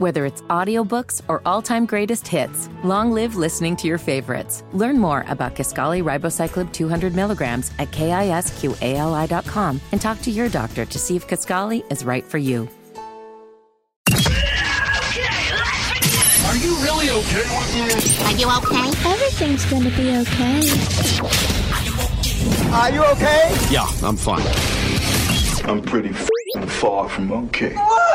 Whether it's audiobooks or all-time greatest hits, long live listening to your favorites. Learn more about Kisqali Ribociclib 200 milligrams at KISQALI.com and talk to your doctor to see if Kisqali is right for you. Are you really okay with me? Are you okay? Everything's gonna be okay. Are you okay? Yeah, I'm fine. I'm pretty f***ing far from okay. Whoa!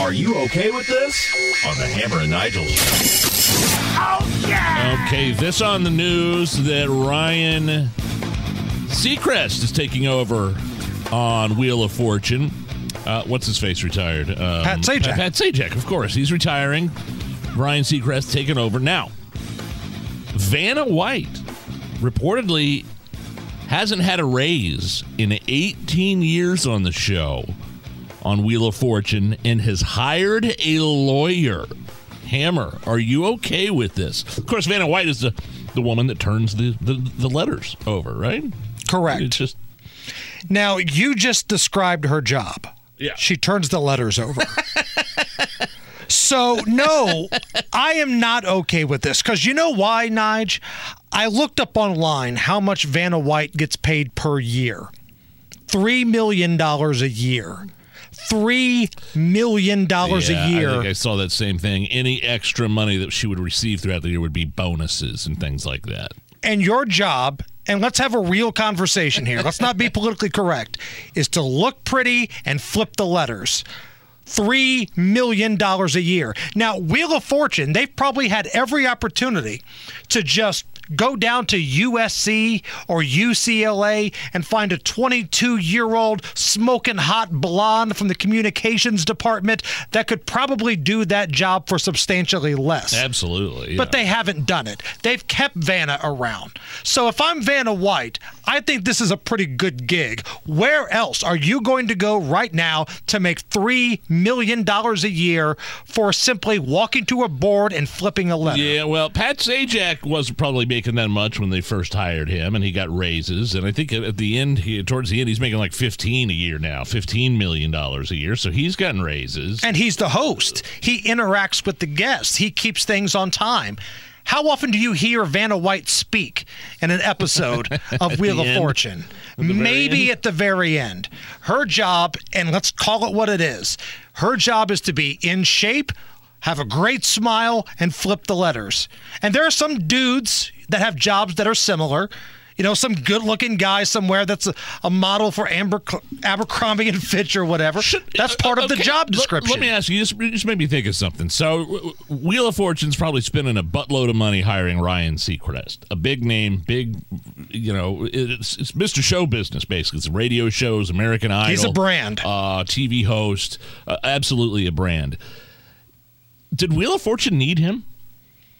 Are you okay with this? On the Hammer and Nigel show. Oh, yeah! Okay, this on the news that Ryan Seacrest is taking over on Wheel of Fortune. What's-his-face retired? Pat Sajak. Pat Sajak, of course. He's retiring. Ryan Seacrest taking over. Now, Vanna White reportedly hasn't had a raise in 18 years on the show, on Wheel of Fortune, and has hired a lawyer. Hammer, are you okay with this? Of course, Vanna White is the woman that turns the letters over, right? Correct. It's just... Now, you just described her job. Yeah. She turns the letters over. So, no, I am not okay with this. Because you know why, Nige? I looked up online how much Vanna White gets paid per year. $3 million a year. $3 million a year. I think I saw that same thing. Any extra money that she would receive throughout the year would be bonuses and things like that. And your job, and let's have a real conversation here, let's not be politically correct, is to look pretty and flip the letters. $3 million a year. Now, Wheel of Fortune, they've probably had every opportunity to just go down to USC or UCLA and find a 22-year-old smoking hot blonde from the communications department that could probably do that job for substantially less. Absolutely. Yeah. But they haven't done it. They've kept Vanna around. So if I'm Vanna White, I think this is a pretty good gig. Where else are you going to go right now to make $3 million a year for simply walking to a board and flipping a letter? Yeah, well, Pat Sajak wasn't probably making that much when they first hired him, and he got raises, and I think at the end, towards the end, he's making like 15 a year now, $15 million a year, so he's gotten raises. And he's the host. He interacts with the guests. He keeps things on time. How often do you hear Vanna White speak in an episode of Wheel of Fortune? Maybe at the very end. Her job, and let's call it what it is, her job is to be in shape, have a great smile, and flip the letters. And there are some dudes that have jobs that are similar. You know, some good-looking guy somewhere that's a model for Abercrombie and Fitch or whatever. That's part of the job description. Let me ask you, this made me think of something. So Wheel of Fortune's probably spending a buttload of money hiring Ryan Seacrest. A big name, big, you know, it's Mr. Show Business, basically. It's radio shows, American Idol. He's a brand. TV host, absolutely a brand. Did Wheel of Fortune need him?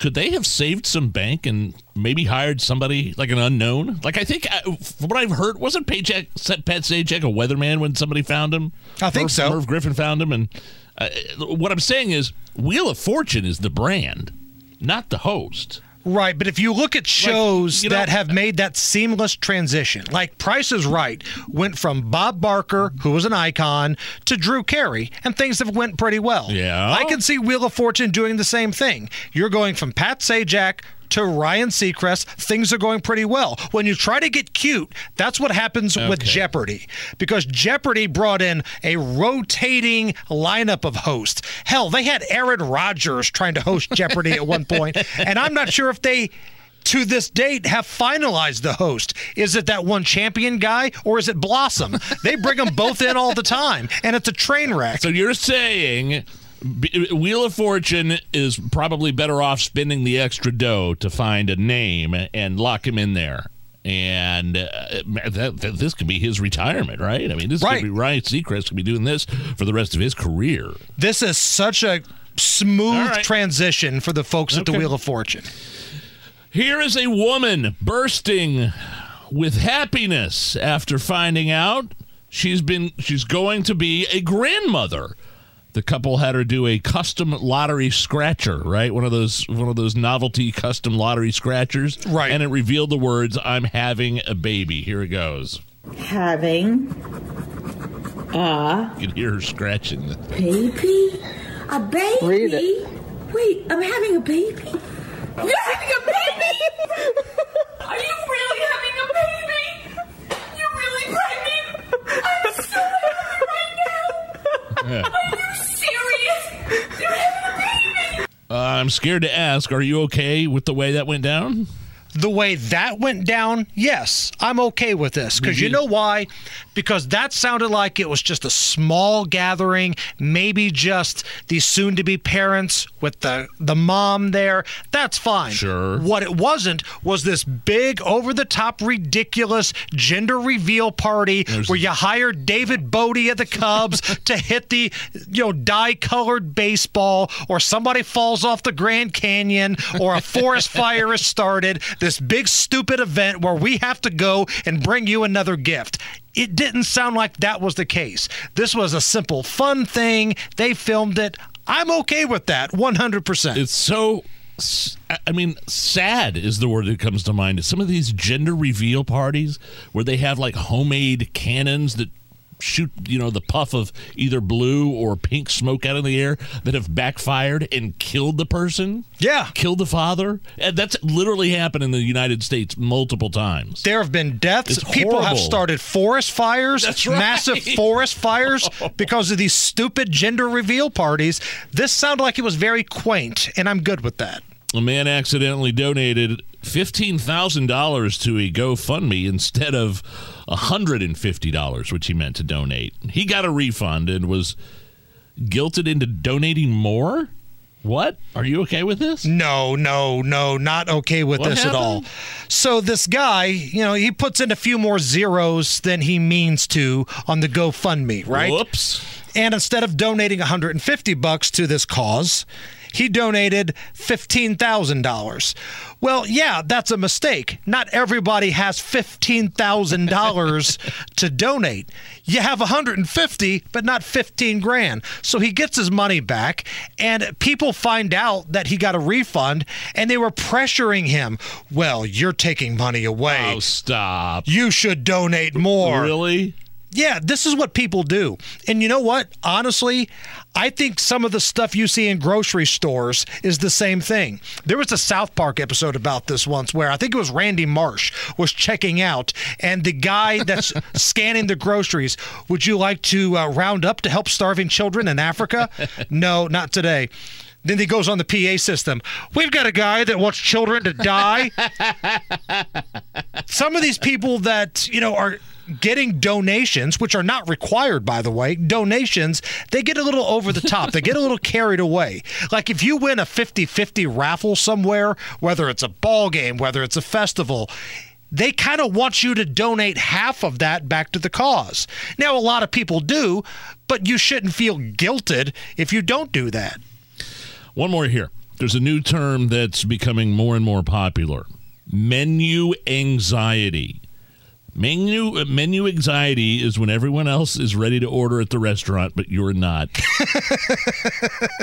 Could they have saved some bank and maybe hired somebody like an unknown? Like, I think, from what I've heard, wasn't Pat Sajak a weatherman when somebody found him? I think so. Merv Griffin found him. And what I'm saying is Wheel of Fortune is the brand, not the host. Right, but if you look at shows like, that have made that seamless transition, like Price is Right went from Bob Barker, who was an icon, to Drew Carey, and things have went pretty well. Yeah. I can see Wheel of Fortune doing the same thing. You're going from Pat Sajak to Ryan Seacrest, things are going pretty well. When you try to get cute, that's what happens with Jeopardy! Because Jeopardy! Brought in a rotating lineup of hosts. Hell, they had Aaron Rodgers trying to host Jeopardy! At one point, and I'm not sure if they, to this date, have finalized the host. Is it that one champion guy, or is it Blossom? They bring them both in all the time, and it's a train wreck. So you're saying... Wheel of Fortune is probably better off spending the extra dough to find a name and lock him in there. And this could be his retirement, right? I mean, this could be Ryan Seacrest could be doing this for the rest of his career. This is such a smooth transition for the folks at the Wheel of Fortune. Here is a woman bursting with happiness after finding out she's going to be a grandmother. The couple had her do a custom lottery scratcher, right? One of those novelty custom lottery scratchers. Right. And it revealed the words, "I'm having a baby." Here it goes. Having a... You can hear her scratching. Baby? A baby? Read it. Wait, I'm having a baby? You're having a baby? Are you really having a baby? You're really pregnant? I'm so happy right now. Yeah. Are you serious? You're having a baby? I'm scared to ask, are you okay with the way that went down? The way that went down, yes, I'm okay with this. Because you know why? Because that sounded like it was just a small gathering, maybe just the soon-to-be parents with the mom there. That's fine. Sure. What it wasn't was this big, over-the-top, ridiculous gender reveal party where you hired David Bote of the Cubs to hit the dye-colored baseball, or somebody falls off the Grand Canyon, or a forest fire is started. This big, stupid event where we have to go and bring you another gift. It didn't sound like that was the case. This was a simple, fun thing. They filmed it. I'm okay with that, 100%. It's so, I mean, sad is the word that comes to mind. Some of these gender reveal parties where they have, like, homemade cannons that shoot, the puff of either blue or pink smoke out of the air that have backfired and killed the person. Yeah. Killed the father. And that's literally happened in the United States multiple times. There have been deaths. People have started forest fires. That's right. Massive forest fires because of these stupid gender reveal parties. This sounded like it was very quaint, and I'm good with that. A man accidentally donated $15,000 to a GoFundMe instead of $150, which he meant to donate. He got a refund and was guilted into donating more? What? Are you okay with this? No, not okay with this happened? At all. So this guy, he puts in a few more zeros than he means to on the GoFundMe, right? Whoops. And instead of donating $150 to this cause, he donated $15,000. Well, yeah, that's a mistake. Not everybody has $15,000 to donate. You have $150, but not $15,000. So he gets his money back, and people find out that he got a refund, and they were pressuring him. Well, you're taking money away. Oh, stop. You should donate more. Really? Yeah, this is what people do. And you know what? Honestly, I think some of the stuff you see in grocery stores is the same thing. There was a South Park episode about this once where I think it was Randy Marsh was checking out, and the guy that's scanning the groceries, would you like to round up to help starving children in Africa? No, not today. Then he goes on the PA system. We've got a guy that wants children to die. Some of these people that, are getting donations, which are not required, by the way, they get a little over the top. They get a little carried away. Like if you win a 50-50 raffle somewhere, whether it's a ball game, whether it's a festival, they kind of want you to donate half of that back to the cause. Now, a lot of people do, but you shouldn't feel guilted if you don't do that. One more here. There's a new term that's becoming more and more popular. Menu anxiety. Menu anxiety is when everyone else is ready to order at the restaurant, but you're not.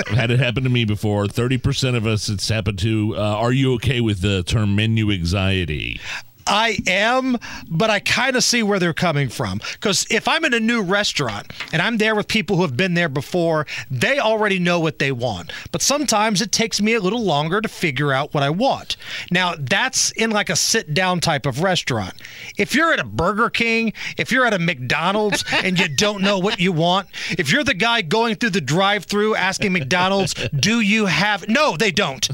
I've had it happen to me before. 30% of us, it's happened to. Are you okay with the term menu anxiety? I am, but I kind of see where they're coming from. Because if I'm in a new restaurant and I'm there with people who have been there before, they already know what they want. But sometimes it takes me a little longer to figure out what I want. Now, that's in like a sit-down type of restaurant. If you're at a Burger King, if you're at a McDonald's and you don't know what you want, if you're the guy going through the drive-thru asking McDonald's, do you have... No, they don't.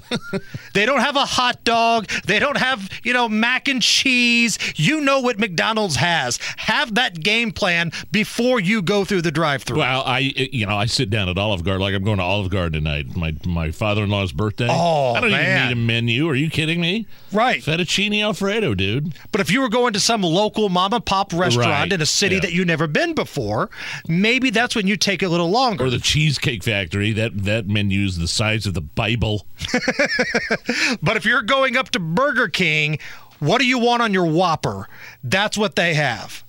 They don't have a hot dog. They don't have, mac and cheese. You know what McDonald's has. Have that game plan before you go through the drive-thru. Well, I sit down at Olive Garden. Like I'm going to Olive Garden tonight. My father-in-law's birthday. Oh, I don't even need a menu. Are you kidding me? Right. Fettuccine Alfredo, dude. But if you were going to some local mom-and-pop restaurant in a city that you've never been before, maybe that's when you take a little longer. Or the Cheesecake Factory. That menu's the size of the Bible. But if you're going up to Burger King... What do you want on your Whopper? That's what they have.